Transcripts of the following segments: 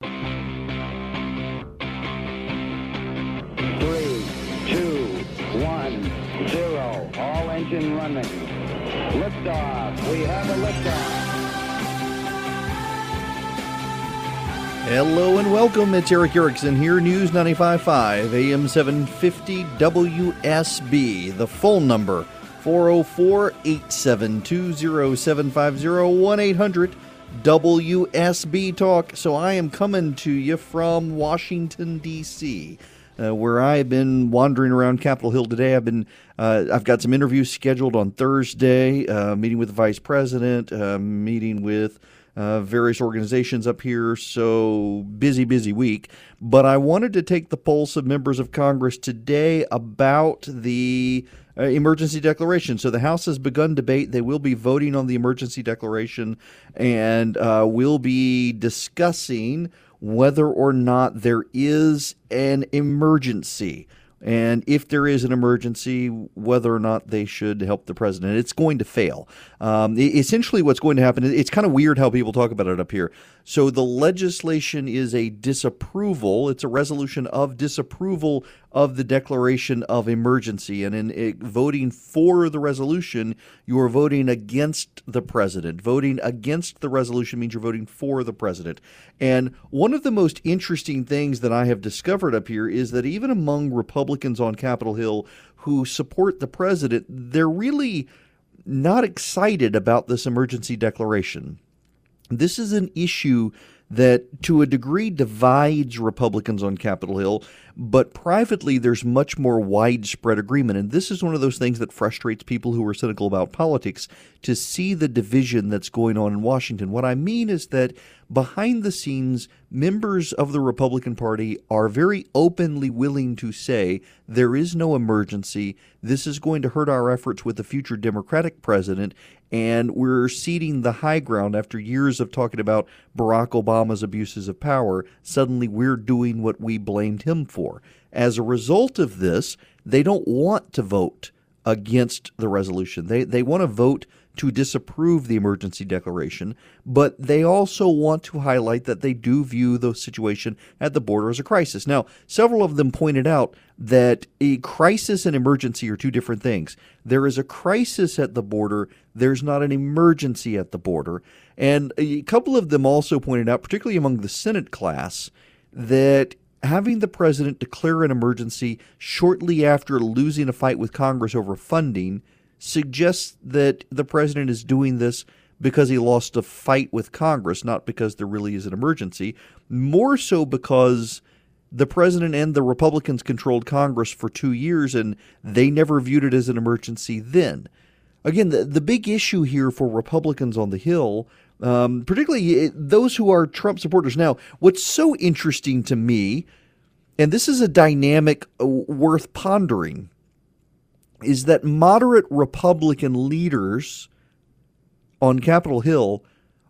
3, 2, 1, 0. All engine running. Liftoff. We have a liftoff. Hello and welcome. It's Eric Erickson here, News 95.5, AM 750 WSB. The phone number, 404-872-0750, 1-800-WSB-TALK. So I am coming to you from Washington, D.C., where I've been wandering around Capitol Hill today. I've got some interviews scheduled on Thursday, meeting with the vice president, meeting with various organizations up here, so busy week. But I wanted to take the pulse of members of Congress today about the emergency declaration. So the House has begun debate. They will be voting on the emergency declaration, and we'll be discussing whether or not there is an emergency, and if there is an emergency, whether or not they should help the president. It's going to fail. Essentially what's going to happen, it's kind of weird how people talk about it up here. So the legislation is a disapproval. It's a resolution of disapproval of the declaration of emergency. And in voting for the resolution, you are voting against the president. Voting against the resolution means you're voting for the president. And one of the most interesting things that I have discovered up here is that even among Republicans on Capitol Hill who support the president, they're really not excited about this emergency declaration. This is an issue that to a degree divides Republicans on Capitol Hill, but privately there's much more widespread agreement. And this is one of those things that frustrates people who are cynical about politics, to see the division that's going on in Washington. What I mean is that behind the scenes, members of the Republican Party are very openly willing to say there is no emergency, this is going to hurt our efforts with the future Democratic president, and we're ceding the high ground after years of talking about Barack Obama's abuses of power. Suddenly we're doing what we blamed him for. As a result of this, they don't want to vote against the resolution. They want to vote to disapprove the emergency declaration, but they also want to highlight that they do view the situation at the border as a crisis. Now, several of them pointed out that a crisis and emergency are two different things. There is a crisis at the border. There's not an emergency at the border. And a couple of them also pointed out, particularly among the Senate class, that having the president declare an emergency shortly after losing a fight with Congress over funding suggests that the president is doing this because he lost a fight with Congress, not because there really is an emergency, more so because the president and the Republicans controlled Congress for 2 years and they never viewed it as an emergency then. Again, the big issue here for Republicans on the Hill, particularly those who are Trump supporters. Now, what's so interesting to me, and this is a dynamic worth pondering, is that moderate Republican leaders on Capitol Hill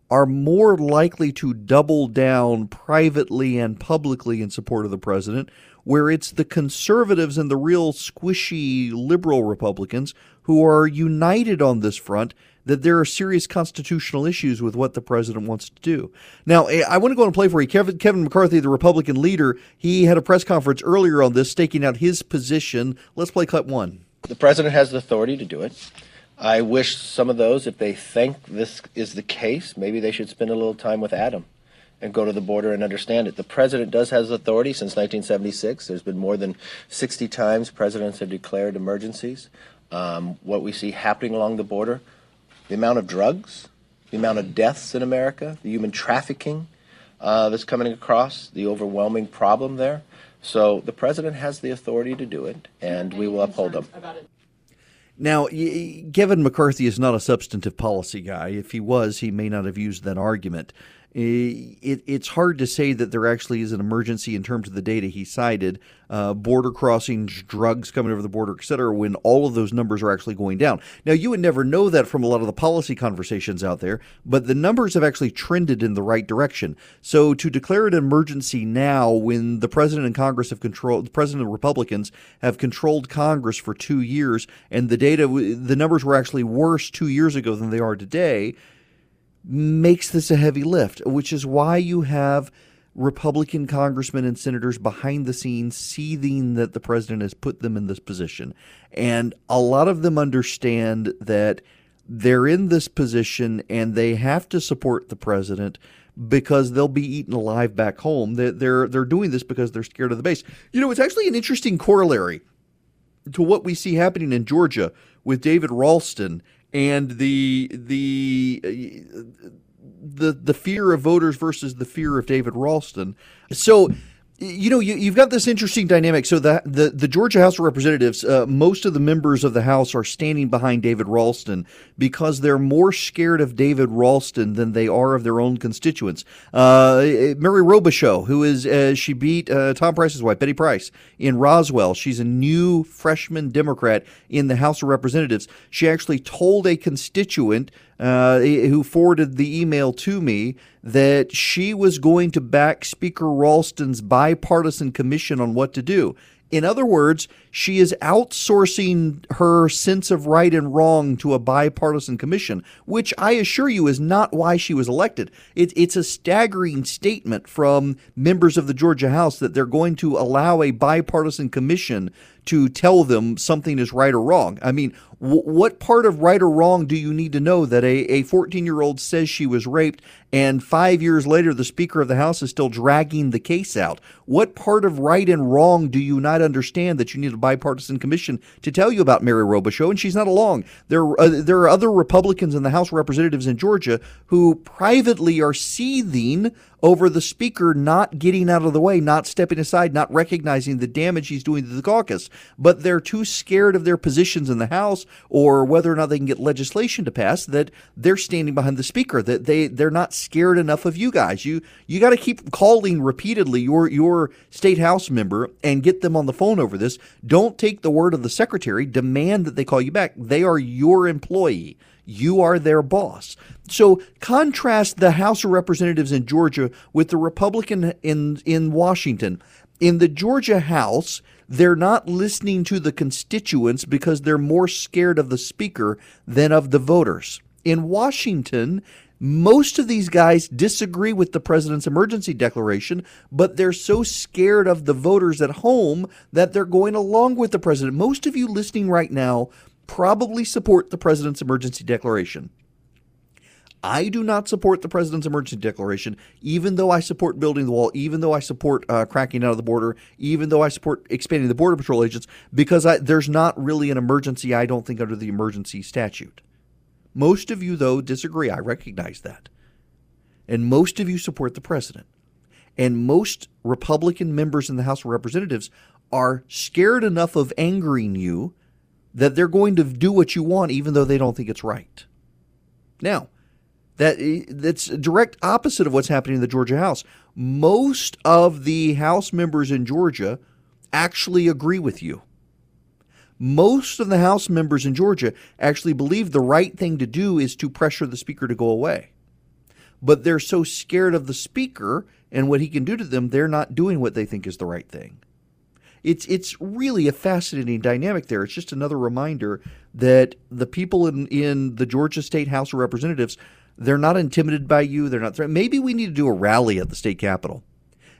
are more likely to double down privately and publicly in support of the president, where it's the conservatives and the real squishy liberal Republicans who are united on this front that there are serious constitutional issues with what the president wants to do. Now, I want to go and play for you. Kevin McCarthy, the Republican leader, he had a press conference earlier on this, staking out his position. Let's play clip one. The president has the authority to do it. I wish some of those, if they think this is the case, maybe they should spend a little time with Adam and go to the border and understand it. The president does have authority since 1976. There's been more than 60 times presidents have declared emergencies. What we see happening along the border, the amount of drugs, the amount of deaths in America, the human trafficking that's coming across, the overwhelming problem there. So the president has the authority to do it, and we will uphold them. Now, Kevin McCarthy is not a substantive policy guy. If he was, he may not have used that argument. It's hard to say that there actually is an emergency in terms of the data he cited, border crossings, drugs coming over the border, et cetera, when all of those numbers are actually going down. Now, you would never know that from a lot of the policy conversations out there, but the numbers have actually trended in the right direction. So to declare an emergency now when the president and Congress have controlled, the president and Republicans have controlled Congress for 2 years, and the data, the numbers were actually worse 2 years ago than they are today, makes this a heavy lift, which is why you have Republican congressmen and senators behind the scenes seething that the president has put them in this position. And a lot of them understand that they're in this position and they have to support the president because they'll be eaten alive back home. They're doing this because they're scared of the base. You know, it's actually an interesting corollary to what we see happening in Georgia with David Ralston and the fear of voters versus the fear of David Ralston. So, you know, you've got this interesting dynamic. So the Georgia House of Representatives, most of the members of the House are standing behind David Ralston because they're more scared of David Ralston than they are of their own constituents. Mary Robichaux, who is, she beat Tom Price's wife, Betty Price, in Roswell. She's a new freshman Democrat in the House of Representatives. She actually told a constituent who forwarded the email to me that she was going to back Speaker Ralston's bipartisan commission on what to do. In other words, she is outsourcing her sense of right and wrong to a bipartisan commission, which I assure you is not why she was elected. It's a staggering statement from members of the Georgia House that they're going to allow a bipartisan commission to tell them something is right or wrong. I mean, what part of right or wrong do you need to know that a 14-year-old says she was raped and 5 years later the Speaker of the House is still dragging the case out? What part of right and wrong do you not understand that you need a bipartisan commission to tell you about Mary Robichaux? And she's not alone. There are other Republicans in the House of Representatives in Georgia who privately are seething over the Speaker not getting out of the way, not stepping aside, not recognizing the damage he's doing to the caucus. But they're too scared of their positions in the House or whether or not they can get legislation to pass that they're standing behind the Speaker, that they're not scared enough of you guys. You got to keep calling repeatedly your state House member and get them on the phone over this. Don't take the word of the secretary. Demand that they call you back. They are your employee. You are their boss. So contrast the House of Representatives in Georgia with the Republican in Washington. In the Georgia House, they're not listening to the constituents because they're more scared of the Speaker than of the voters. In Washington, most of these guys disagree with the president's emergency declaration, but they're so scared of the voters at home that they're going along with the president. Most of you listening right now probably support the president's emergency declaration. I do not support the president's emergency declaration, even though I support building the wall, even though I support cracking out of the border, even though I support expanding the Border Patrol agents, because there's not really an emergency, I don't think, under the emergency statute. Most of you, though, disagree. I recognize that. And most of you support the president. And most Republican members in the House of Representatives are scared enough of angering you that they're going to do what you want, even though they don't think it's right. Now, that's direct opposite of what's happening in the Georgia House. Most of the House members in Georgia actually agree with you. Most of the House members in Georgia actually believe the right thing to do is to pressure the Speaker to go away. But they're so scared of the Speaker and what he can do to them, they're not doing what they think is the right thing. It's really a fascinating dynamic there. It's just another reminder that the people in the Georgia State House of Representatives, they're not intimidated by you. They're not threatened. Maybe we need to do a rally at the state capitol.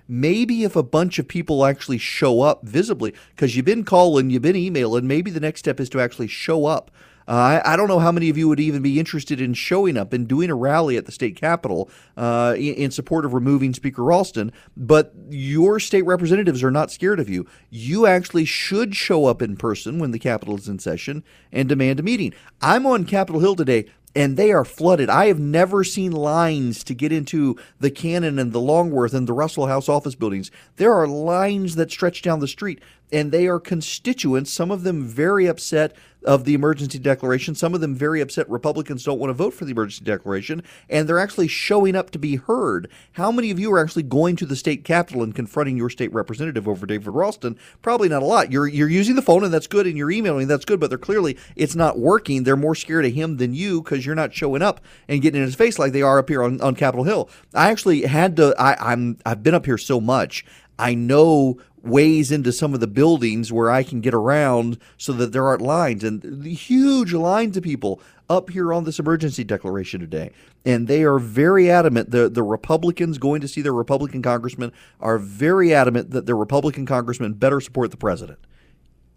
Maybe if a bunch of people actually show up visibly, because you've been calling, you've been emailing, maybe the next step is to actually show up I don't know how many of you would even be interested in showing up and doing a rally at the state capitol in support of removing Speaker Ralston, but your state representatives are not scared of you. You actually should show up in person when the Capitol is in session and demand a meeting. I'm on Capitol Hill today, and they are flooded. I have never seen lines to get into the Cannon and the Longworth and the Russell House office buildings. There are lines that stretch down the street, and they are constituents, some of them very upset of the emergency declaration, some of them very upset Republicans don't want to vote for the emergency declaration, and they're actually showing up to be heard. How many of you are actually going to the state capitol and confronting your state representative over David Ralston? Probably not a lot. You're using the phone, and that's good, and you're emailing, and that's good, but they're clearly, it's not working. They're more scared of him than you because you're not showing up and getting in his face like they are up here on Capitol Hill. I actually had to, I've been up here so much, I know ways into some of the buildings where I can get around so that there aren't lines, and the huge lines of people up here on this emergency declaration today. And they are very adamant. The Republicans going to see their Republican congressman are very adamant that their Republican congressman better support the president.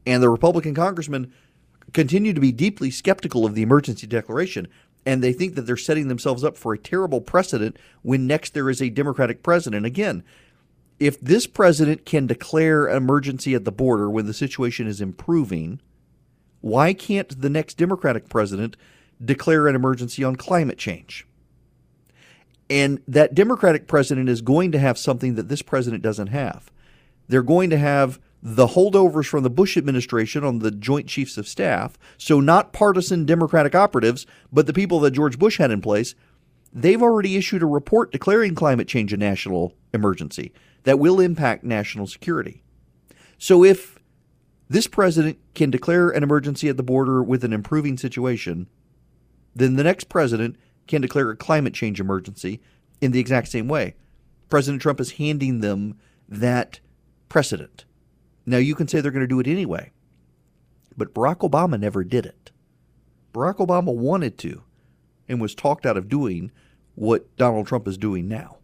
And the Republican congressman continue to be deeply skeptical of the emergency declaration. And they think that they're setting themselves up for a terrible precedent when next there is a Democratic president. Again, if this president can declare emergency at the border when the situation is improving, why can't the next Democratic president declare an emergency on climate change? And that Democratic president is going to have something that this president doesn't have. They're going to have the holdovers from the Bush administration on the Joint Chiefs of Staff, so not partisan Democratic operatives, but the people that George Bush had in place. They've already issued a report declaring climate change a national emergency that will impact national security. So if this president can declare an emergency at the border with an improving situation, then the next president can declare a climate change emergency in the exact same way. President Trump is handing them that precedent. Now, you can say they're going to do it anyway, but Barack Obama never did it. Barack Obama wanted to and was talked out of doing what Donald Trump is doing now.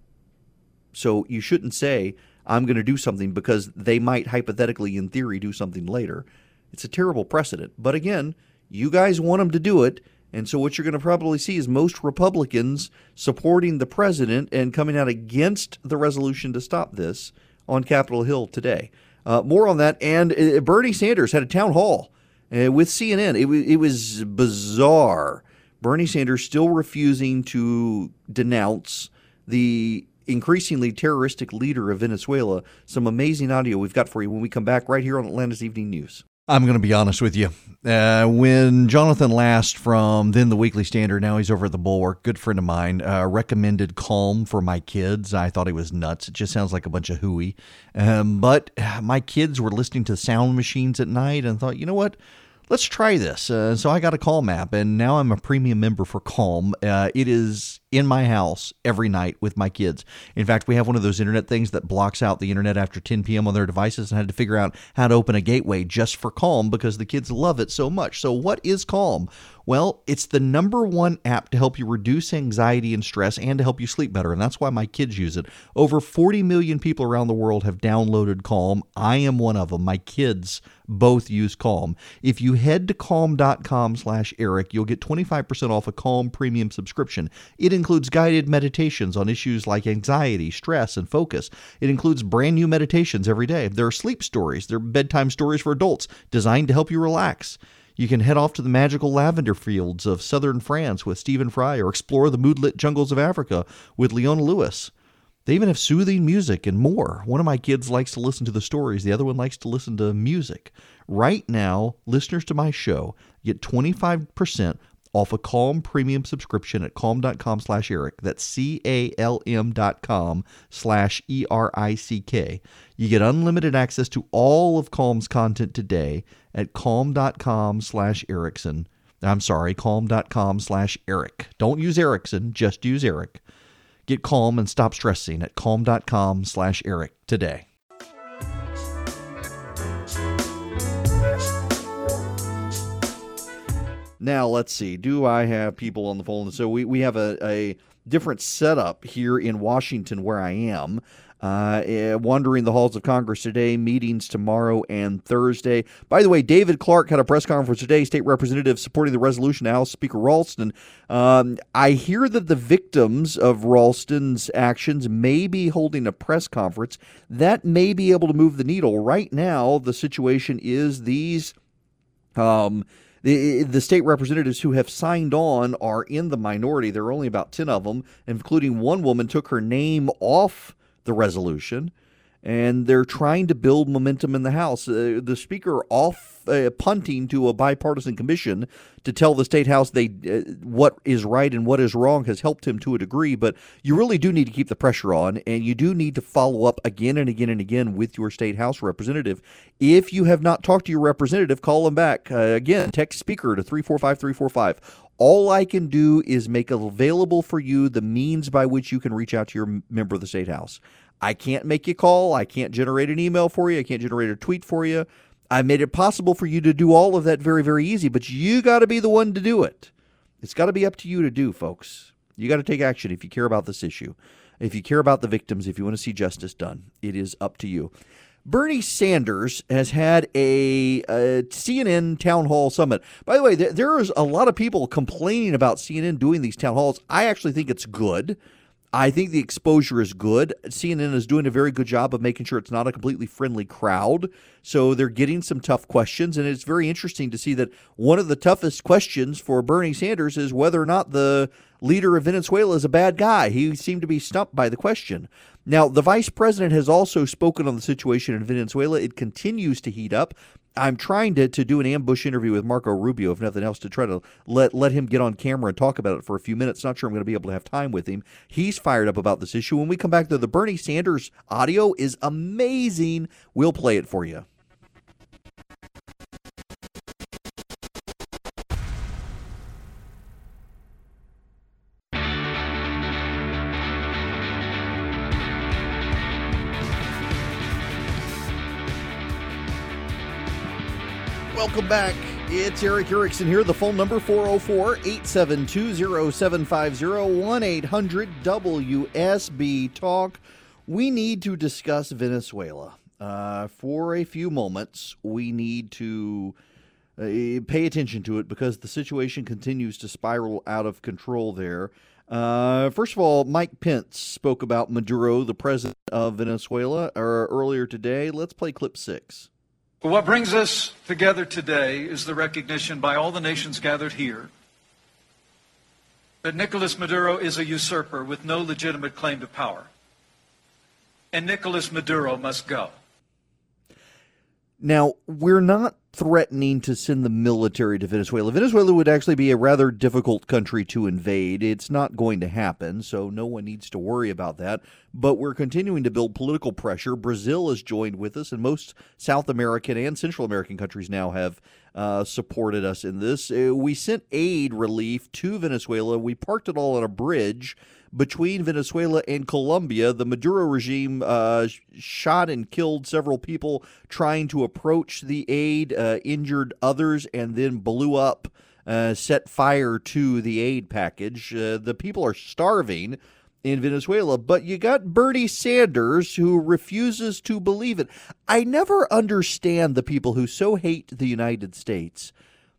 So you shouldn't say, I'm going to do something because they might hypothetically, in theory, do something later. It's a terrible precedent. But again, you guys want them to do it. And so what you're going to probably see is most Republicans supporting the president and coming out against the resolution to stop this on Capitol Hill today. More on that. And Bernie Sanders had a town hall with CNN. It was bizarre. Bernie Sanders still refusing to denounce the increasingly terroristic leader of Venezuela. Some amazing audio we've got for you when we come back right here on Atlanta's Evening News. I'm going to be honest with you. When Jonathan Last from then the Weekly Standard, now he's over at the Bulwark, good friend of mine, recommended Calm for my kids, I thought it was nuts. It just sounds like a bunch of hooey. But my kids were listening to sound machines at night and thought, you know what? Let's try this. So I got a Calm app, and now I'm a premium member for Calm. It is in my house every night with my kids. In fact, we have one of those internet things that blocks out the internet after 10 p.m. on their devices, and I had to figure out how to open a gateway just for Calm because the kids love it so much. So what is Calm? Well, it's the #1 app to help you reduce anxiety and stress and to help you sleep better, and that's why my kids use it. Over 40 million people around the world have downloaded Calm. I am one of them. My kids both use Calm. If you head to calm.com/Eric, you'll get 25% off a Calm premium subscription. It includes guided meditations on issues like anxiety, stress, and focus. It includes brand new meditations every day. There are sleep stories. There are bedtime stories for adults designed to help you relax. You can head off to the magical lavender fields of southern France with Stephen Fry or explore the moodlit jungles of Africa with Leona Lewis. They even have soothing music and more. One of my kids likes to listen to the stories. The other one likes to listen to music. Right now, listeners to my show get 25% off a Calm premium subscription at calm.com/Eric. That's calm.com/ERICK. You get unlimited access to all of Calm's content today at calm.com/Erickson. I'm sorry, calm.com/Eric. Don't use Erickson, just use Eric. Get Calm and stop stressing at calm.com/Eric today. Now, let's see. Do I have people on the phone? So we have a different setup here in Washington where I am. wandering the halls of Congress today, meetings tomorrow and Thursday. By the way, David Clark had a press conference today, state representative supporting the resolution, House Speaker Ralston. I hear that the victims of Ralston's actions may be holding a press conference. That may be able to move the needle. Right now, the situation is these the state representatives who have signed on are in the minority. There are only about 10 of them, including one woman took her name off the resolution, and they're trying to build momentum in the House. The Speaker punting to a bipartisan commission to tell the State House what is right and what is wrong has helped him to a degree, but you really do need to keep the pressure on, and you do need to follow up again and again and again with your State House representative. If you have not talked to your representative, call them back. Again, text Speaker to 345-345. All I can do is make available for you the means by which you can reach out to your member of the State House. I can't make you call. I can't generate an email for you. I can't generate a tweet for you. I made it possible for you to do all of that very, very easy, but you got to be the one to do it. It's got to be up to you to do, folks. You got to take action if you care about this issue. If you care about the victims, if you want to see justice done, it is up to you. Bernie Sanders has had a CNN town hall summit. By the way, there is a lot of people complaining about CNN doing these town halls. I actually think it's good. I think the exposure is good. CNN is doing a very good job of making sure it's not a completely friendly crowd. So they're getting some tough questions. And it's very interesting to see that one of the toughest questions for Bernie Sanders is whether or not the leader of Venezuela is a bad guy. He seemed to be stumped by the question. Now, the vice president has also spoken on the situation in Venezuela. It continues to heat up. I'm trying to do an ambush interview with Marco Rubio, if nothing else, to try to let him get on camera and talk about it for a few minutes. Not sure I'm going to be able to have time with him. He's fired up about this issue. When we come back, though, the Bernie Sanders audio is amazing. We'll play it for you. Welcome back. It's Eric Erickson here. The phone number 404-872-0750, 1-800-WSB-TALK. We need to discuss Venezuela. For a few moments, we need to pay attention to it because the situation continues to spiral out of control there. First of all, Mike Pence spoke about Maduro, the president of Venezuela, earlier today. Let's play clip 6. What brings us together today is the recognition by all the nations gathered here that Nicolas Maduro is a usurper with no legitimate claim to power, and Nicolas Maduro must go. Now, we're not threatening to send the military to Venezuela. Venezuela would actually be a rather difficult country to invade. It's not going to happen, so no one needs to worry about that. But we're continuing to build political pressure. Brazil has joined with us, and most South American and Central American countries now have supported us in this. We sent aid relief to Venezuela. We parked it all on a bridge between Venezuela and Colombia. The Maduro regime shot and killed several people trying to approach the aid, injured others, and then blew up, set fire to the aid package. The people are starving in Venezuela, but you got Bernie Sanders who refuses to believe it. I never understand the people who so hate the United States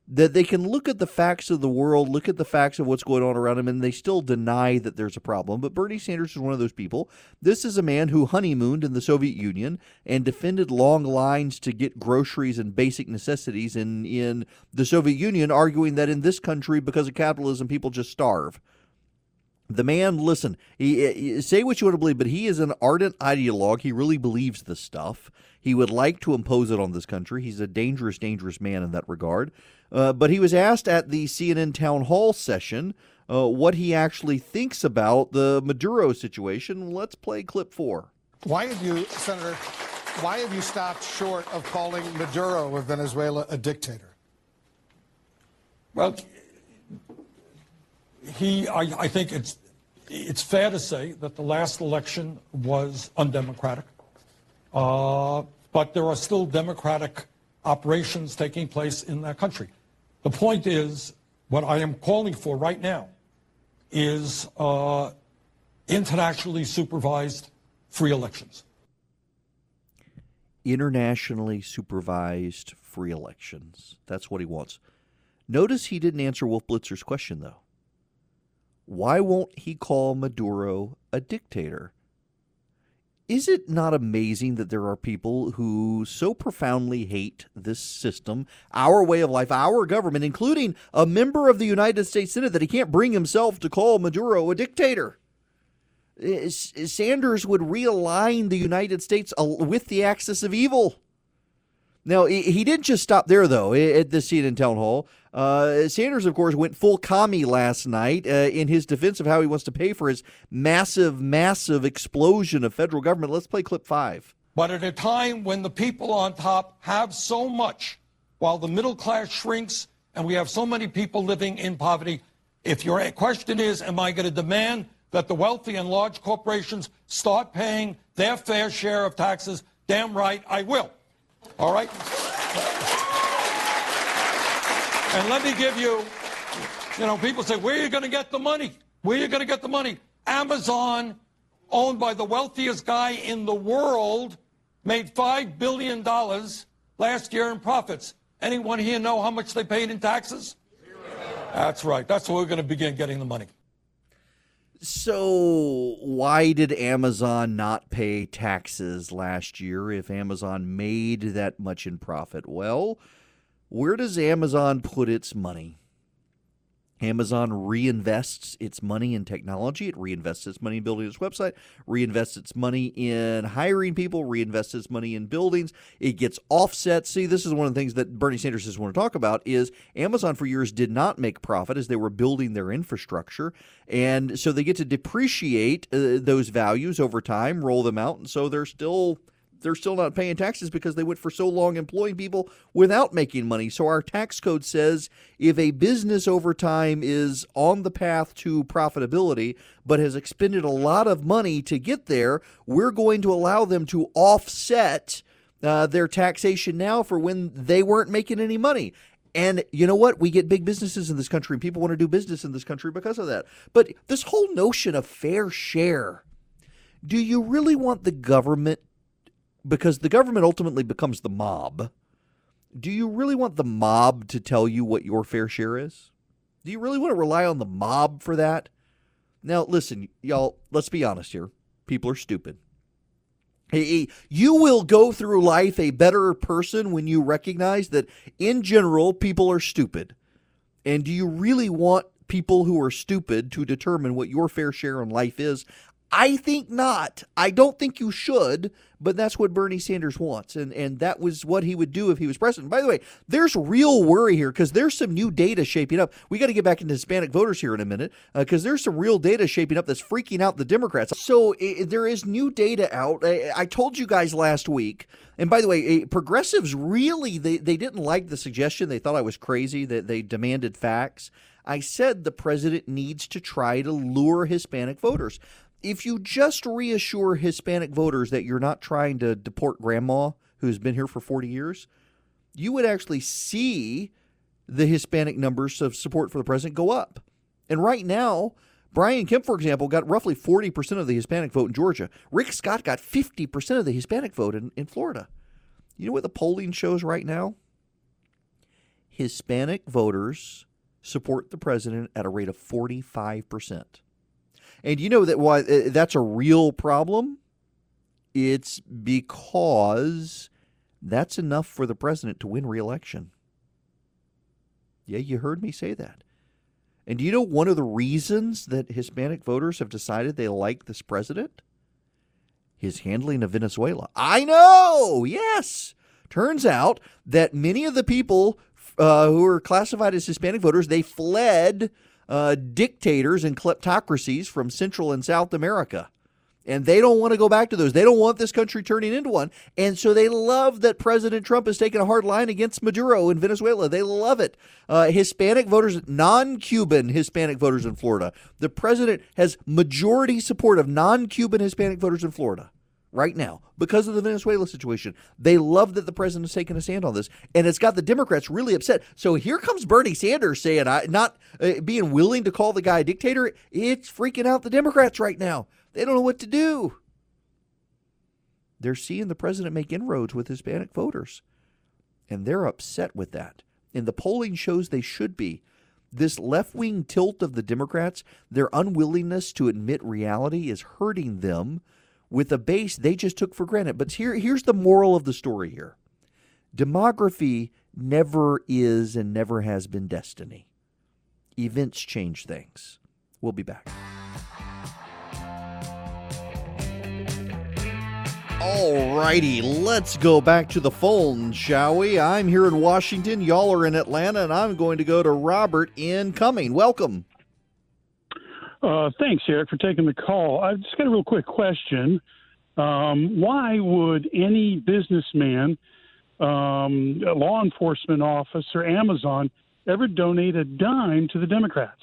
that they can look at the facts of the world, look at the facts of what's going on around them, and they still deny that there's a problem. But Bernie Sanders is one of those people. This is a man who honeymooned in the Soviet Union and defended long lines to get groceries and basic necessities in the Soviet Union, arguing that in this country, because of capitalism, people just starve. The man, listen, he say what you want to believe, but he is an ardent ideologue. He really believes this stuff. He would like to impose it on this country. He's a dangerous, dangerous man in that regard. But he was asked at the CNN town hall session what he actually thinks about the Maduro situation. Let's play clip 4. Why have you, Senator, stopped short of calling Maduro of Venezuela a dictator? Well, I think it's fair to say that the last election was undemocratic, but there are still democratic operations taking place in that country. The point is, what I am calling for right now is internationally supervised free elections. Internationally supervised free elections. That's what he wants. Notice he didn't answer Wolf Blitzer's question, though. Why won't he call Maduro a dictator? Is it not amazing that there are people who so profoundly hate this system, our way of life, our government, including a member of the United States Senate, that he can't bring himself to call Maduro a dictator? Sanders would realign the United States with the axis of evil. Now, he didn't just stop there, though, at this CNN town hall. Sanders, of course, went full commie last night in his defense of how he wants to pay for his massive, massive explosion of federal government. Let's play clip 5. But at a time when the people on top have so much, while the middle class shrinks and we have so many people living in poverty, if your question is, am I going to demand that the wealthy and large corporations start paying their fair share of taxes? Damn right I will. All right? And let me give you, people say, where are you going to get the money? Where are you going to get the money? Amazon, owned by the wealthiest guy in the world, made $5 billion last year in profits. Anyone here know how much they paid in taxes? That's right. That's where we're going to begin getting the money. So why did Amazon not pay taxes last year if Amazon made that much in profit? Well, where does Amazon put its money? Amazon reinvests its money in technology. It reinvests its money in building its website, reinvests its money in hiring people, reinvests its money in buildings. It gets offsets. See, this is one of the things that Bernie Sanders just want to talk about is Amazon for years did not make profit as they were building their infrastructure. And so they get to depreciate those values over time, roll them out. And so they're still not paying taxes because they went for so long employing people without making money. So our tax code says if a business over time is on the path to profitability but has expended a lot of money to get there, we're going to allow them to offset their taxation now for when they weren't making any money. And you know what? We get big businesses in this country and people want to do business in this country because of that. But this whole notion of fair share, do you really want the government, because the government ultimately becomes the mob. Do you really want the mob to tell you what your fair share is? Do you really want to rely on the mob for that? Now, listen, y'all, let's be honest here. People are stupid. You will go through life a better person when you recognize that, in general, people are stupid. And do you really want people who are stupid to determine what your fair share in life is? I think not. I don't think you should, but that's what Bernie Sanders wants, and that was what he would do if he was president. By the way, there's real worry here because there's some new data shaping up. We got to get back into Hispanic voters here in a minute because there's some real data shaping up that's freaking out the Democrats. So there is new data out. I told you guys last week, and by the way, progressives really, they didn't like the suggestion. They thought I was crazy. They demanded facts. I said the president needs to try to lure Hispanic voters. If you just reassure Hispanic voters that you're not trying to deport grandma who's been here for 40 years, you would actually see the Hispanic numbers of support for the president go up. And right now, Brian Kemp, for example, got roughly 40% of the Hispanic vote in Georgia. Rick Scott got 50% of the Hispanic vote in Florida. You know what the polling shows right now? Hispanic voters support the president at a rate of 45%. And you know that why that's a real problem? It's because that's enough for the president to win re-election. Yeah, you heard me say that. And do you know one of the reasons that Hispanic voters have decided they like this president? His handling of Venezuela. I know! Yes! Turns out that many of the people who are classified as Hispanic voters, they fled dictators and kleptocracies from Central and South America. And they don't want to go back to those. They don't want this country turning into one. And so they love that President Trump has taken a hard line against Maduro in Venezuela. They love it. Hispanic voters, non-Cuban Hispanic voters in Florida. The president has majority support of non-Cuban Hispanic voters in Florida right now because of the Venezuela situation. They love that the president has taken a stand on this, and it's got the Democrats really upset. So here comes Bernie Sanders saying not being willing to call the guy a dictator. It's freaking out the Democrats right now. They don't know what to do. They're seeing the president make inroads with Hispanic voters, and they're upset with that. And the polling shows they should be. This left-wing tilt of the Democrats, their unwillingness to admit reality, is hurting them with a base they just took for granted. But here's the moral of the story here. Demography never is and never has been destiny. Events change things. We'll be back. All righty, let's go back to the phone, shall we? I'm here in Washington. Y'all are in Atlanta, and I'm going to go to Robert in Cumming. Welcome. Thanks, Eric, for taking the call. I've just got a real quick question. Why would any businessman, a law enforcement office, or Amazon ever donate a dime to the Democrats?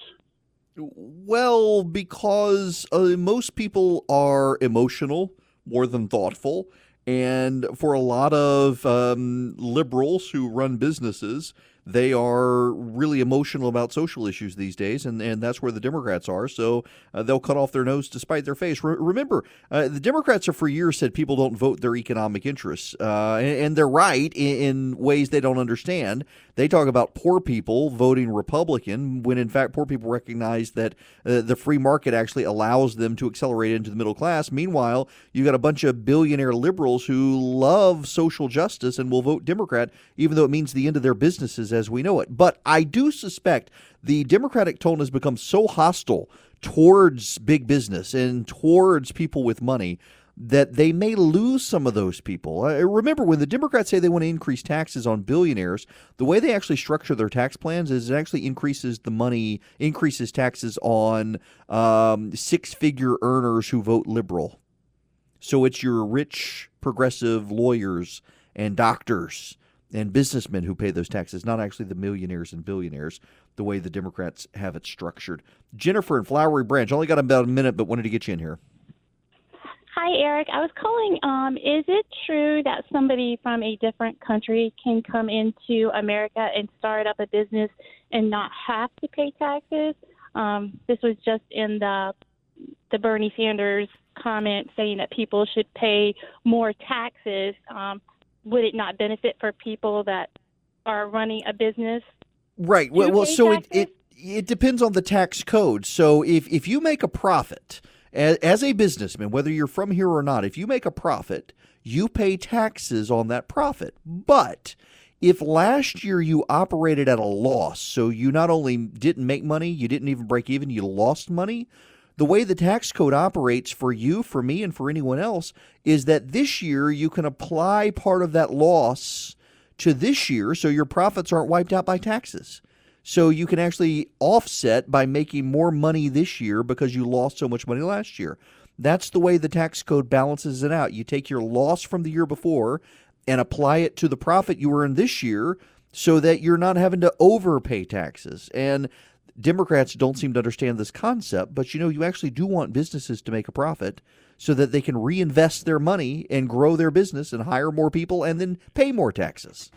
Well, because most people are emotional more than thoughtful. And for a lot of liberals who run businesses, they are really emotional about social issues these days, and that's where the Democrats are. So they'll cut off their nose to spite their face. Remember, the Democrats have for years said people don't vote their economic interests, and they're right in ways they don't understand. They talk about poor people voting Republican when, in fact, poor people recognize that the free market actually allows them to accelerate into the middle class. Meanwhile, you've got a bunch of billionaire liberals who love social justice and will vote Democrat, even though it means the end of their businesses as we know it. But I do suspect the Democratic tone has become so hostile towards big business and towards people with money that they may lose some of those people. Remember, when the Democrats say they want to increase taxes on billionaires, the way they actually structure their tax plans is it actually increases taxes on six-figure earners who vote liberal. So it's your rich, progressive lawyers and doctors and businessmen who pay those taxes, not actually the millionaires and billionaires, the way the Democrats have it structured. Jennifer in Flowery Branch, only got about a minute, but wanted to get you in here. Hi, Eric. I was calling, is it true that somebody from a different country can come into America and start up a business and not have to pay taxes? This was just in the Bernie Sanders comment saying that people should pay more taxes. Would it not benefit for people that are running a business? Right. Well, so it depends on the tax code. So if you make a profit as a businessman, whether you're from here or not, if you make a profit, you pay taxes on that profit. But if last year you operated at a loss, so you not only didn't make money, you didn't even break even, you lost money. The way the tax code operates for you, for me, and for anyone else is that this year you can apply part of that loss to this year so your profits aren't wiped out by taxes. So you can actually offset by making more money this year because you lost so much money last year. That's the way the tax code balances it out. You take your loss from the year before and apply it to the profit you earned this year so that you're not having to overpay taxes. And Democrats don't seem to understand this concept, but you actually do want businesses to make a profit so that they can reinvest their money and grow their business and hire more people and then pay more taxes.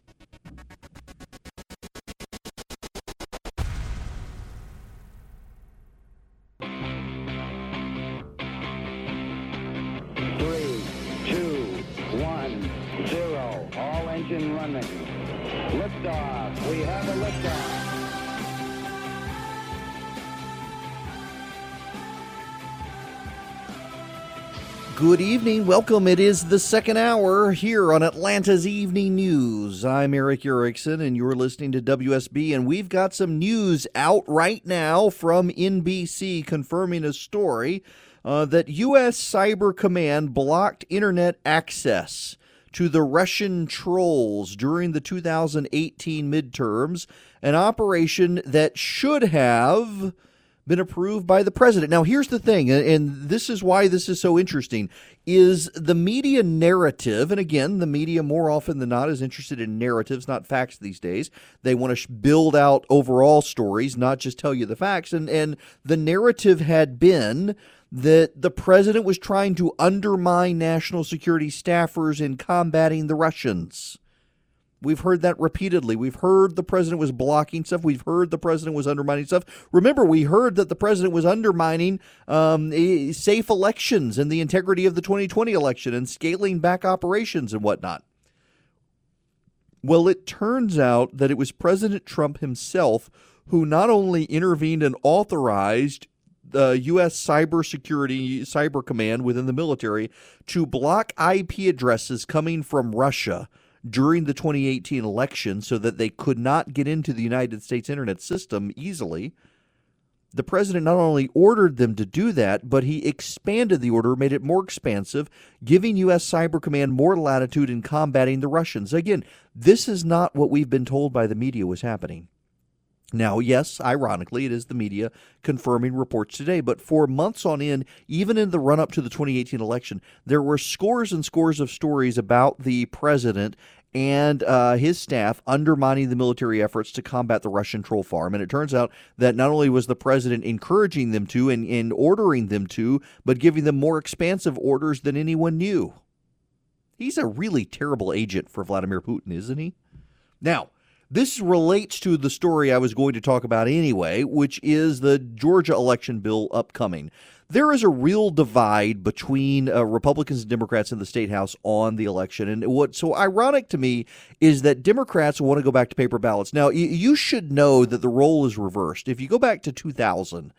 Good evening. Welcome. It is the second hour here on Atlanta's Evening News. I'm Eric Erickson, and you're listening to WSB, and we've got some news out right now from NBC confirming a story that U.S. Cyber Command blocked internet access to the Russian trolls during the 2018 midterms, an operation that should have been approved by the president. Now, here's the thing, and this is why this is so interesting, is the media narrative, and again, the media more often than not is interested in narratives, not facts these days. They want to build out overall stories, not just tell you the facts. And the narrative had been that the president was trying to undermine national security staffers in combating the Russians. We've heard that repeatedly. We've heard the president was blocking stuff. We've heard the president was undermining stuff. Remember, we heard that the president was undermining safe elections and the integrity of the 2020 election and scaling back operations and whatnot. Well, it turns out that it was President Trump himself who not only intervened and authorized the U.S. Cyber Command within the military to block IP addresses coming from Russia during the 2018 election so that they could not get into the United States internet system easily. The president not only ordered them to do that, but he expanded the order, made it more expansive, giving U.S. Cyber Command more latitude in combating the Russians. Again, this is not what we've been told by the media was happening. Now, yes, ironically, it is the media confirming reports today, but for months on end, even in the run-up to the 2018 election, there were scores and scores of stories about the president and his staff undermining the military efforts to combat the Russian troll farm. And it turns out that not only was the president encouraging them to and ordering them to, but giving them more expansive orders than anyone knew. He's a really terrible agent for Vladimir Putin, isn't he? Now, this relates to the story I was going to talk about anyway, which is the Georgia election bill upcoming. There is a real divide between Republicans and Democrats in the state house on the election. And what's so ironic to me is that Democrats want to go back to paper ballots. Now, you should know that the role is reversed. If you go back to 2000,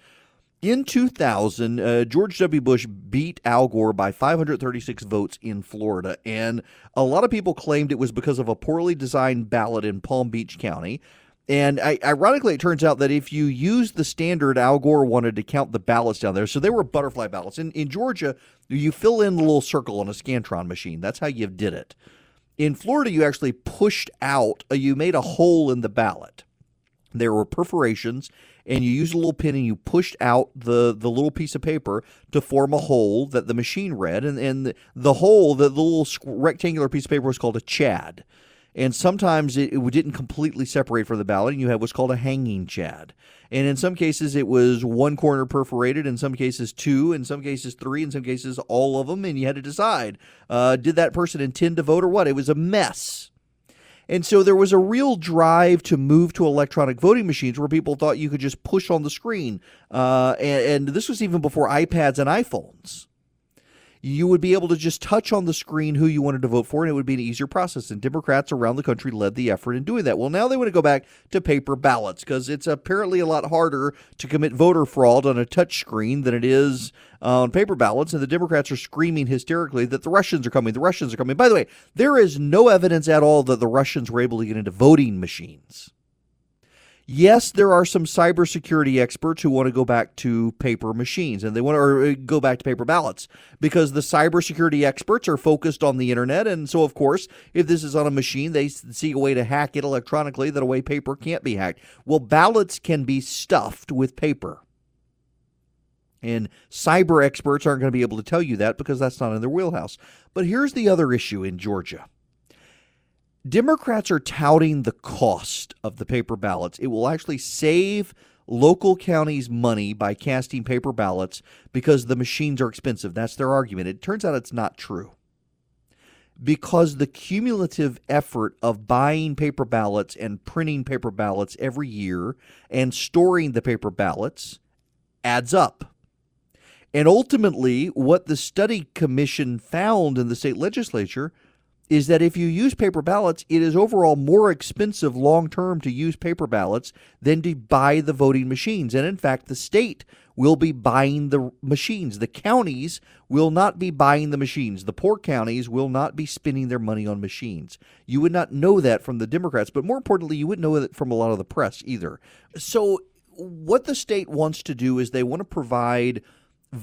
in 2000, George W. Bush beat Al Gore by 536 votes in Florida, and a lot of people claimed it was because of a poorly designed ballot in Palm Beach County. And ironically, it turns out that if you use the standard, Al Gore wanted to count the ballots down there, so they were butterfly ballots. In Georgia, you fill in a little circle on a Scantron machine. That's how you did it. In Florida, you actually pushed out, you made a hole in the ballot. There were perforations, and you used a little pin and you pushed out the little piece of paper to form a hole that the machine read. And the hole, the little rectangular piece of paper was called a chad. And sometimes it didn't completely separate from the ballot, and you had what's called a hanging chad. And in some cases, it was one corner perforated, in some cases two, in some cases three, in some cases all of them. And you had to decide, did that person intend to vote or what? It was a mess. And so there was a real drive to move to electronic voting machines where people thought you could just push on the screen. And this was even before iPads and iPhones. You would be able to just touch on the screen who you wanted to vote for, and it would be an easier process. And Democrats around the country led the effort in doing that. Well, now they want to go back to paper ballots because it's apparently a lot harder to commit voter fraud on a touch screen than it is on paper ballots. And the Democrats are screaming hysterically that the Russians are coming. The Russians are coming. By the way, there is no evidence at all that the Russians were able to get into voting machines. Yes, there are some cybersecurity experts who want to go back to paper machines, and they want to go back to paper ballots because the cybersecurity experts are focused on the internet. And so, of course, if this is on a machine, they see a way to hack it electronically that a way paper can't be hacked. Well, ballots can be stuffed with paper. And cyber experts aren't going to be able to tell you that because that's not in their wheelhouse. But here's the other issue in Georgia. Democrats are touting the cost of the paper ballots. It will actually save local counties money by casting paper ballots because the machines are expensive. That's their argument. It turns out it's not true because the cumulative effort of buying paper ballots and printing paper ballots every year and storing the paper ballots adds up. And ultimately, what the study commission found in the state legislature is that if you use paper ballots, it is overall more expensive long-term to use paper ballots than to buy the voting machines. And in fact, the state will be buying the machines. The counties will not be buying the machines. The poor counties will not be spending their money on machines. You would not know that from the Democrats, but more importantly, you wouldn't know that from a lot of the press either. So what the state wants to do is they want to provide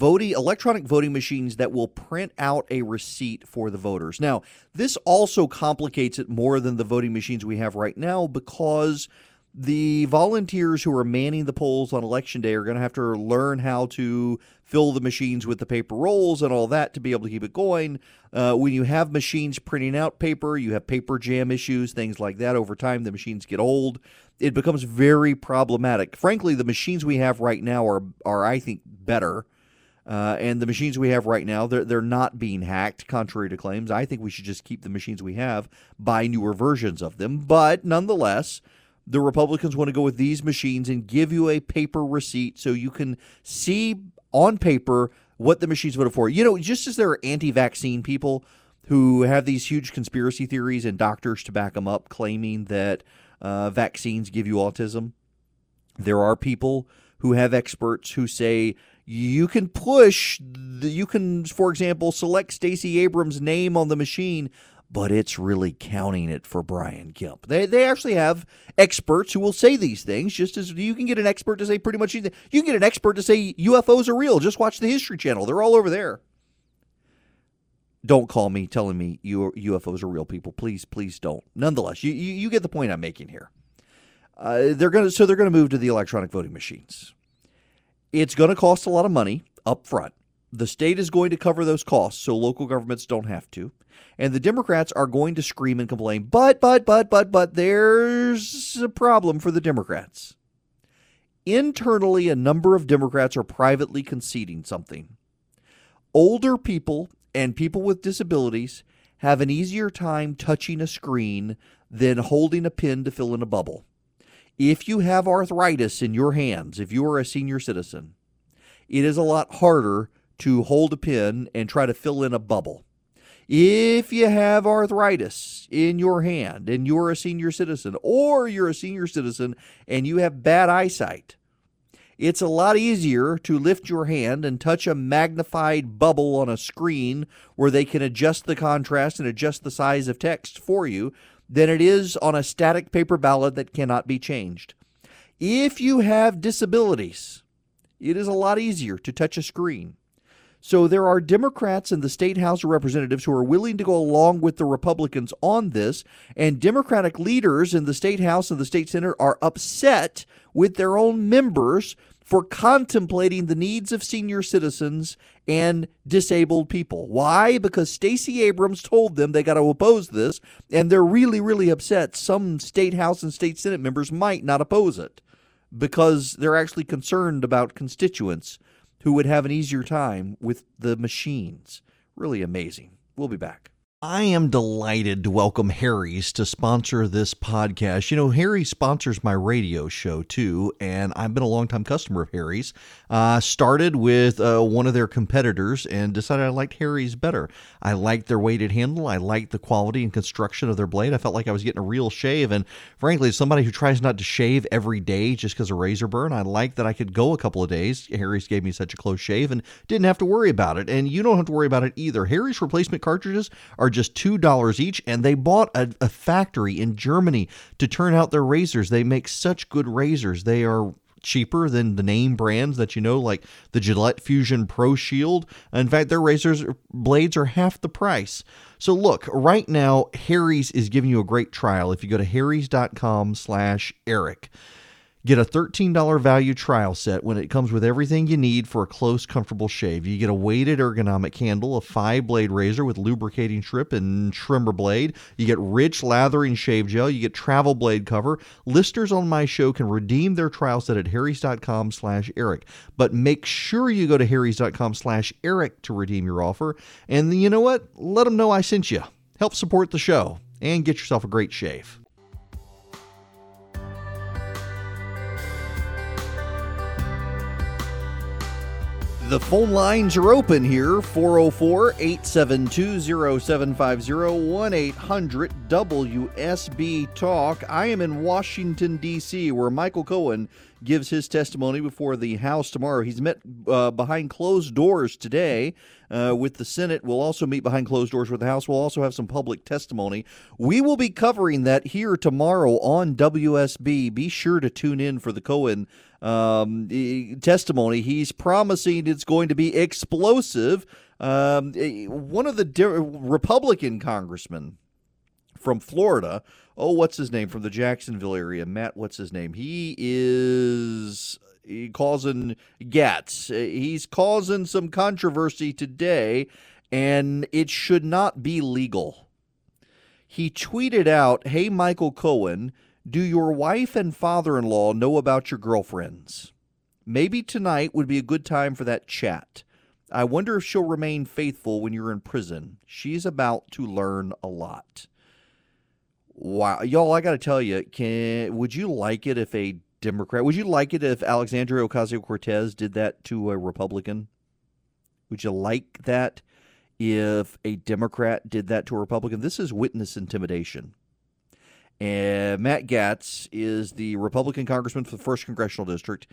electronic voting machines that will print out a receipt for the voters. Now, this also complicates it more than the voting machines we have right now because the volunteers who are manning the polls on Election Day are going to have to learn how to fill the machines with the paper rolls and all that to be able to keep it going. When you have machines printing out paper, you have paper jam issues, things like that. Over time, the machines get old. It becomes very problematic. Frankly, the machines we have right now are I think, better. And the machines we have right now, they're not being hacked, contrary to claims. I think we should just keep the machines we have, buy newer versions of them. But nonetheless, the Republicans want to go with these machines and give you a paper receipt so you can see on paper what the machines voted for. You know, just as there are anti-vaccine people who have these huge conspiracy theories and doctors to back them up, claiming that vaccines give you autism, there are people who have experts who say you can push, you can, for example, select Stacey Abrams' name on the machine, but it's really counting it for Brian Kemp. They actually have experts who will say these things, just as you can get an expert to say pretty much anything. You can get an expert to say UFOs are real. Just watch the History Channel. They're all over there. Don't call me telling me UFOs are real, people. Please, please don't. Nonetheless, you get the point I'm making here. They're going to move to the electronic voting machines. It's going to cost a lot of money up front. The state is going to cover those costs so local governments don't have to. And the Democrats are going to scream and complain, but there's a problem for the Democrats. Internally, a number of Democrats are privately conceding something. Older people and people with disabilities have an easier time touching a screen than holding a pen to fill in a bubble. If you have arthritis in your hands, if you are a senior citizen, it is a lot harder to hold a pen and try to fill in a bubble. If you have arthritis in your hand and you're a senior citizen, or you're a senior citizen and you have bad eyesight, it's a lot easier to lift your hand and touch a magnified bubble on a screen where they can adjust the contrast and adjust the size of text for you than it is on a static paper ballot that cannot be changed. If you have disabilities, it is a lot easier to touch a screen. So there are Democrats in the State House of Representatives who are willing to go along with the Republicans on this, and Democratic leaders in the State House and the State Senate are upset with their own members for contemplating the needs of senior citizens and disabled people. Why? Because Stacey Abrams told them they got to oppose this, and they're really, really upset. Some State House and State Senate members might not oppose it because they're actually concerned about constituents who would have an easier time with the machines. Really amazing. We'll be back. I am delighted to welcome Harry's to sponsor this podcast. You know, Harry's sponsors my radio show, too, and I've been a longtime customer of Harry's. Started with one of their competitors and decided I liked Harry's better. I liked their weighted handle. I liked the quality and construction of their blade. I felt like I was getting a real shave, and frankly, as somebody who tries not to shave every day just because of razor burn, I liked that I could go a couple of days. Harry's gave me such a close shave and didn't have to worry about it, and you don't have to worry about it either. Harry's replacement cartridges are just $2 each, and they bought a factory in Germany to turn out their razors. They make such good razors. They are cheaper than the name brands that you know, like the Gillette Fusion Pro Shield. In fact, their razors blades are half the price. So look, right now, Harry's is giving you a great trial. If you go to harrys.com/Eric, get a $13 value trial set when it comes with everything you need for a close, comfortable shave. You get a weighted ergonomic handle, a 5-blade razor with lubricating strip and trimmer blade. You get rich lathering shave gel. You get travel blade cover. Listeners on my show can redeem their trial set at harrys.com/Eric. But make sure you go to harrys.com/Eric to redeem your offer. And you know what? Let them know I sent you. Help support the show and get yourself a great shave. The phone lines are open here, 404-872-0750, 1-800-WSB-TALK. I am in Washington, D.C., where Michael Cohen gives his testimony before the House tomorrow. He's met behind closed doors today with the Senate. We'll also meet behind closed doors with the House. We'll also have some public testimony. We will be covering that here tomorrow on WSB. Be sure to tune in for the Cohen testimony. He's promising it's going to be explosive. One of the Republican congressmen from Florida, what's his name, from the Jacksonville area, Matt, what's his name? He is causing gats. He's causing some controversy today, and it should not be legal. He tweeted out, "Hey, Michael Cohen, do your wife and father-in-law know about your girlfriends? Maybe tonight would be a good time for that chat. I wonder if she'll remain faithful when you're in prison. She's about to learn a lot. Wow. Y'all, I got to tell you, would you like it if a Democrat, would you like it if Alexandria Ocasio-Cortez did that to a Republican? Would you like that if a Democrat did that to a Republican? This is witness intimidation. And Matt Gatz is the Republican congressman for the 1st Congressional District,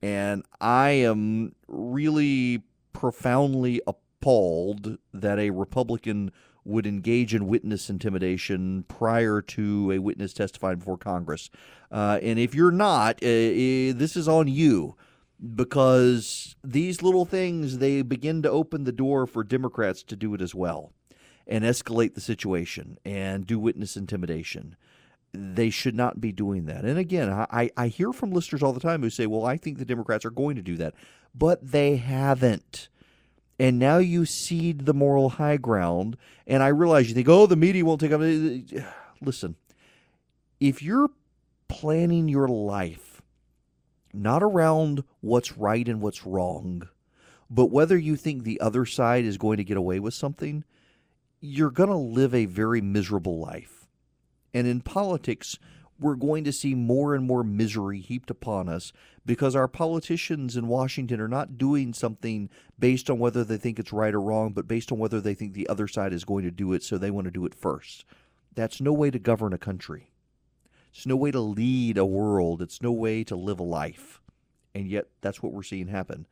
and I am really profoundly appalled that a Republican would engage in witness intimidation prior to a witness testifying before Congress. And if you're not, this is on you, because these little things, they begin to open the door for Democrats to do it as well and escalate the situation and do witness intimidation. They should not be doing that. And again, I hear from listeners all the time who say, well, I think the Democrats are going to do that. But they haven't. And now you cede the moral high ground. And I realize you think, oh, the media won't take up. Listen, if you're planning your life not around what's right and what's wrong, but whether you think the other side is going to get away with something, you're going to live a very miserable life. And in politics, we're going to see more and more misery heaped upon us because our politicians in Washington are not doing something based on whether they think it's right or wrong, but based on whether they think the other side is going to do it, so they want to do it first. That's no way to govern a country. It's no way to lead a world. It's no way to live a life. And yet that's what we're seeing happen.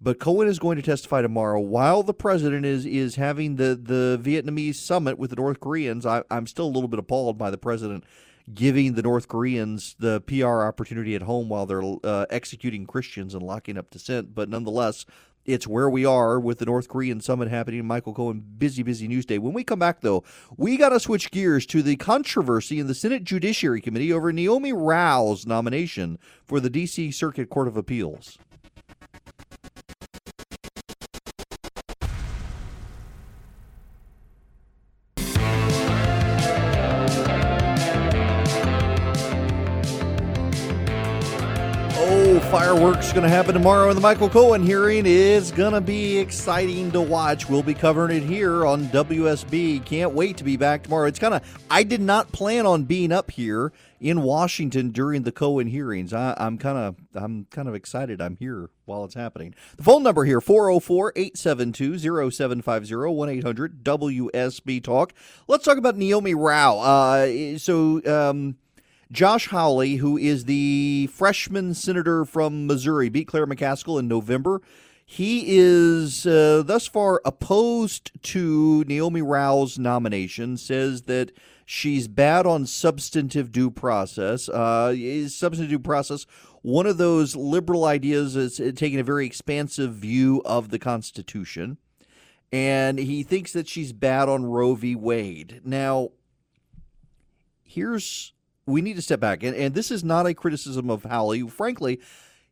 But Cohen is going to testify tomorrow while the president is having the Vietnamese summit with the North Koreans. I'm still a little bit appalled by the president giving the North Koreans the PR opportunity at home while they're executing Christians and locking up dissent. But nonetheless, it's where we are with the North Korean summit happening. Michael Cohen, busy news day. When we come back, though, we got to switch gears to the controversy in the Senate Judiciary Committee over Naomi Rao's nomination for the D.C. Circuit Court of Appeals. Fireworks going to happen tomorrow in the Michael Cohen hearing. It's going to be exciting to watch. We'll be covering it here on WSB. Can't wait to be back tomorrow. It's kind of, I did not plan on being up here in Washington during the Cohen hearings. I'm kind of excited I'm here while it's happening. The phone number here, 404-872-0750, 1-800-WSB-TALK. Let's talk about Naomi Rao. Josh Hawley, who is the freshman senator from Missouri, beat Claire McCaskill in November. He is thus far opposed to Naomi Rao's nomination, says that she's bad on substantive due process. Is substantive due process one of those liberal ideas that's taking a very expansive view of the Constitution? And he thinks that she's bad on Roe v. Wade. Now, here's... we need to step back, and this is not a criticism of Hawley. Frankly,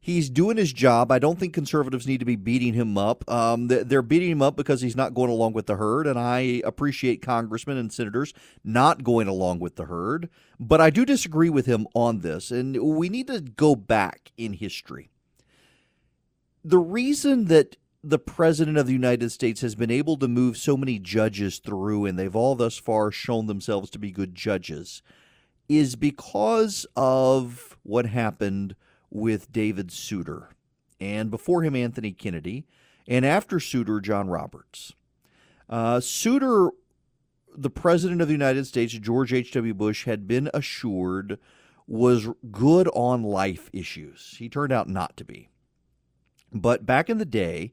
he's doing his job. I don't think conservatives need to be beating him up. They're beating him up because he's not going along with the herd, and I appreciate congressmen and senators not going along with the herd, but I do disagree with him on this, and we need to go back in history. The reason that the president of the United States has been able to move so many judges through, and they've all thus far shown themselves to be good judges, is because of what happened with David Souter, and before him, Anthony Kennedy, and after Souter, John Roberts. Souter, the president of the United States, George H.W. Bush, had been assured was good on life issues. He turned out not to be. But back in the day,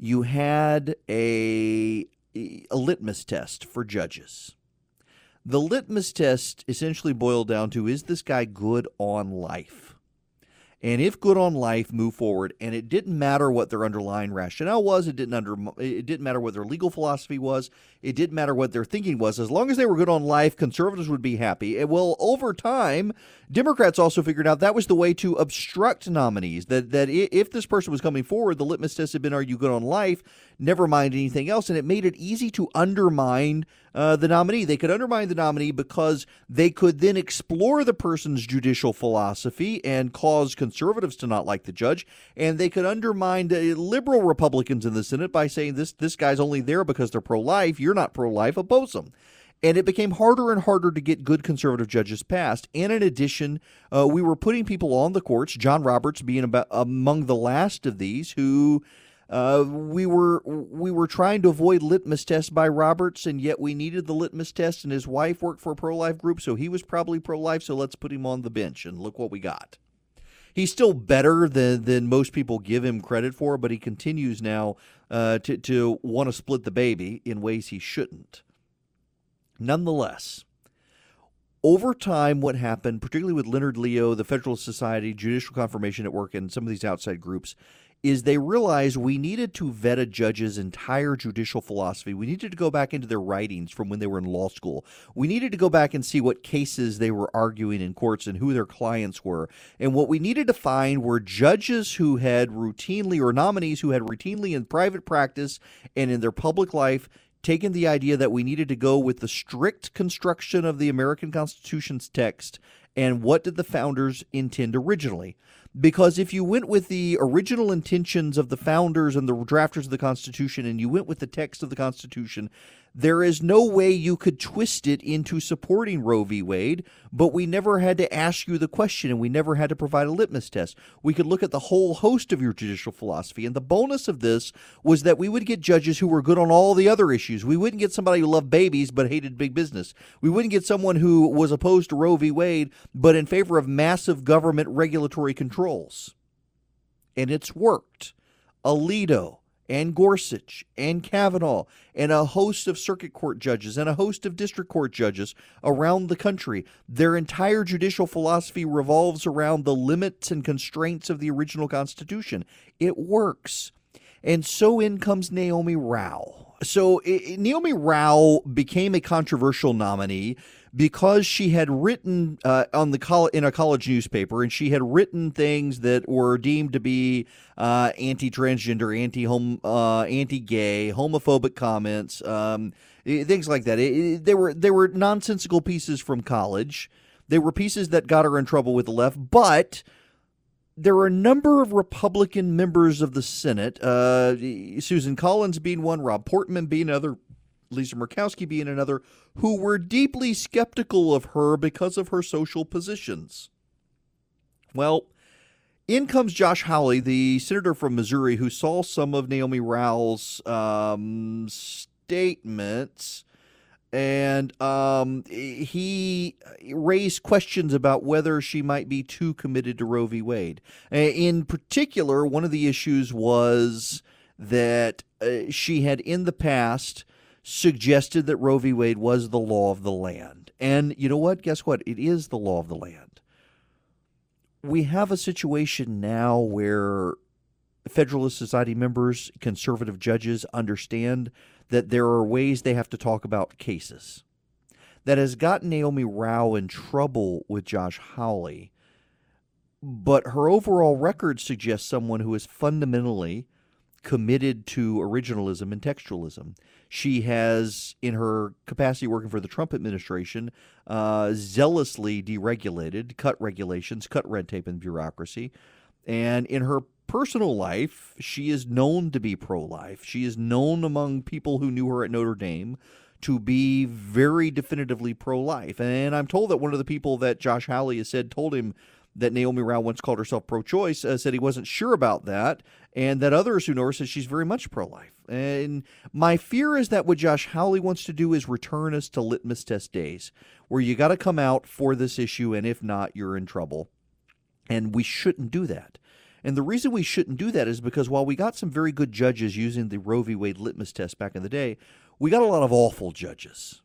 you had a litmus test for judges. The litmus test essentially boiled down to, is this guy good on life? And if good on life, move forward. And it didn't matter what their underlying rationale was. It didn't matter what their legal philosophy was. It didn't matter what their thinking was. As long as they were good on life, conservatives would be happy. And well, over time, Democrats also figured out that was the way to obstruct nominees. That if this person was coming forward, the litmus test had been, are you good on life? Never mind anything else. And it made it easy to undermine the nominee. They could undermine the nominee because they could then explore the person's judicial philosophy and cause conservatism conservatives to not like the judge, and they could undermine liberal Republicans in the Senate by saying this guy's only there because they're pro-life, you're not pro-life, oppose them. And it became harder and harder to get good conservative judges passed. And in addition, we were putting people on the courts, John Roberts being among the last of these, who we were trying to avoid litmus tests by Roberts, and yet we needed the litmus test. And his wife worked for a pro-life group, so he was probably pro-life, so let's put him on the bench, and look what we got. He's still better than most people give him credit for, but he continues now to want to split the baby in ways he shouldn't. Nonetheless, over time, what happened, particularly with Leonard Leo, the Federalist Society, Judicial Confirmation Network, and some of these outside groups, is they realized we needed to vet a judge's entire judicial philosophy. We needed to go back into their writings from when they were in law school. We needed to go back and see what cases they were arguing in courts and who their clients were. And what we needed to find were judges who had routinely, or nominees who had routinely in private practice and in their public life, taken the idea that we needed to go with the strict construction of the American Constitution's text and what did the founders intend originally. Because if you went with the original intentions of the founders and the drafters of the Constitution, and you went with the text of the Constitution, there is no way you could twist it into supporting Roe v. Wade, but we never had to ask you the question, and we never had to provide a litmus test. We could look at the whole host of your judicial philosophy, and the bonus of this was that we would get judges who were good on all the other issues. We wouldn't get somebody who loved babies but hated big business. We wouldn't get someone who was opposed to Roe v. Wade but in favor of massive government regulatory controls. And it's worked. Alito and Gorsuch and Kavanaugh and a host of circuit court judges and a host of district court judges around the country. Their entire judicial philosophy revolves around the limits and constraints of the original Constitution. It works. And so in comes Naomi Rao. So Naomi Rao became a controversial nominee because she had written in a college newspaper, and she had written things that were deemed to be anti-transgender, anti-gay, homophobic comments, things like that. They were nonsensical pieces from college. They were pieces that got her in trouble with the left, but there were a number of Republican members of the Senate, Susan Collins being one, Rob Portman being another, Lisa Murkowski being another, who were deeply skeptical of her because of her social positions. Well, in comes Josh Hawley, the senator from Missouri, who saw some of Naomi Rao's statements, and he raised questions about whether she might be too committed to Roe v. Wade. In particular, one of the issues was that she had in the past suggested that Roe v. Wade was the law of the land. And you know what? Guess what? It is the law of the land. We have a situation now where Federalist Society members, conservative judges understand that there are ways they have to talk about cases. That has gotten Naomi Rao in trouble with Josh Hawley, but her overall record suggests someone who is fundamentally committed to originalism and textualism. She has, in her capacity working for the Trump administration, zealously deregulated, cut regulations, cut red tape and bureaucracy. And in her personal life, she is known to be pro-life. She is known among people who knew her at Notre Dame to be very definitively pro-life. And I'm told that one of the people that Josh Hawley has said told him that Naomi Rao once called herself pro-choice, said he wasn't sure about that, and that others who know her said she's very much pro-life. And my fear is that what Josh Hawley wants to do is return us to litmus test days, where you got to come out for this issue, and if not, you're in trouble. And we shouldn't do that. And the reason we shouldn't do that is because while we got some very good judges using the Roe v. Wade litmus test back in the day, we got a lot of awful judges.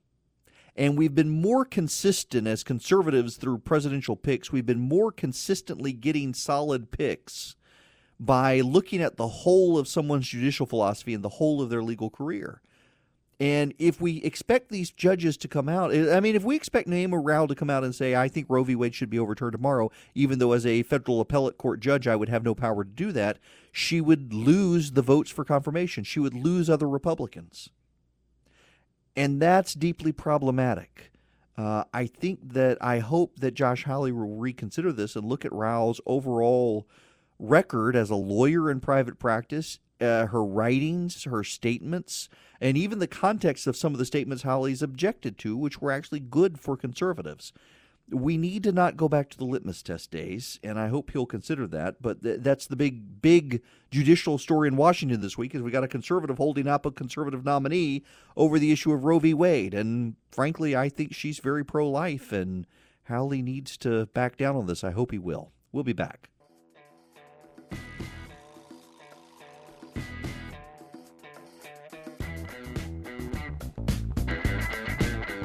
And we've been more consistent as conservatives through presidential picks. We've been more consistently getting solid picks by looking at the whole of someone's judicial philosophy and the whole of their legal career. And if we expect these judges to come out, I mean, if we expect Naomi Rao to come out and say, I think Roe v. Wade should be overturned tomorrow, even though as a federal appellate court judge I would have no power to do that, she would lose the votes for confirmation. She would lose other Republicans. And that's deeply problematic. I think that I hope that Josh Hawley will reconsider this and look at Rao's overall record as a lawyer in private practice, her writings, her statements, and even the context of some of the statements Hawley's objected to, which were actually good for conservatives. We need to not go back to the litmus test days, and I hope he'll consider that. But that's the big, big judicial story in Washington this week, is we got a conservative holding up a conservative nominee over the issue of Roe v. Wade. And frankly, I think she's very pro-life, and Hawley needs to back down on this. I hope he will. We'll be back.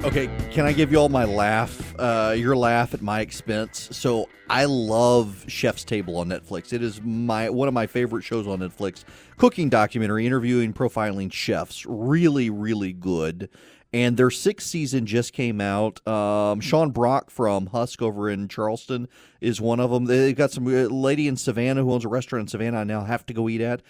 Okay, can I give you all my laugh, your laugh at my expense? So I love Chef's Table on Netflix. It is one of my favorite shows on Netflix. Cooking documentary, interviewing, profiling chefs. Really, really good. And their sixth season just came out. Sean Brock from Husk over in Charleston is one of them. They've got some lady in Savannah who owns a restaurant in Savannah I now have to go eat at.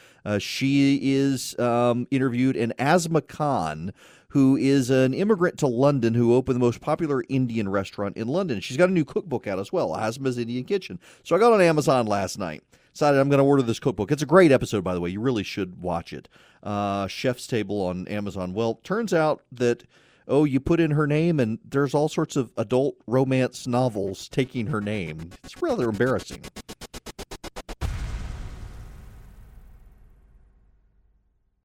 She is interviewed. And Asma Khan, who is an immigrant to London who opened the most popular Indian restaurant in London. She's got a new cookbook out as well, Asma's Indian Kitchen. So I got on Amazon last night. Decided I'm going to order this cookbook. It's a great episode, by the way. You really should watch it. Chef's Table on Amazon. Well, turns out that, you put in her name, and there's all sorts of adult romance novels taking her name. It's rather embarrassing.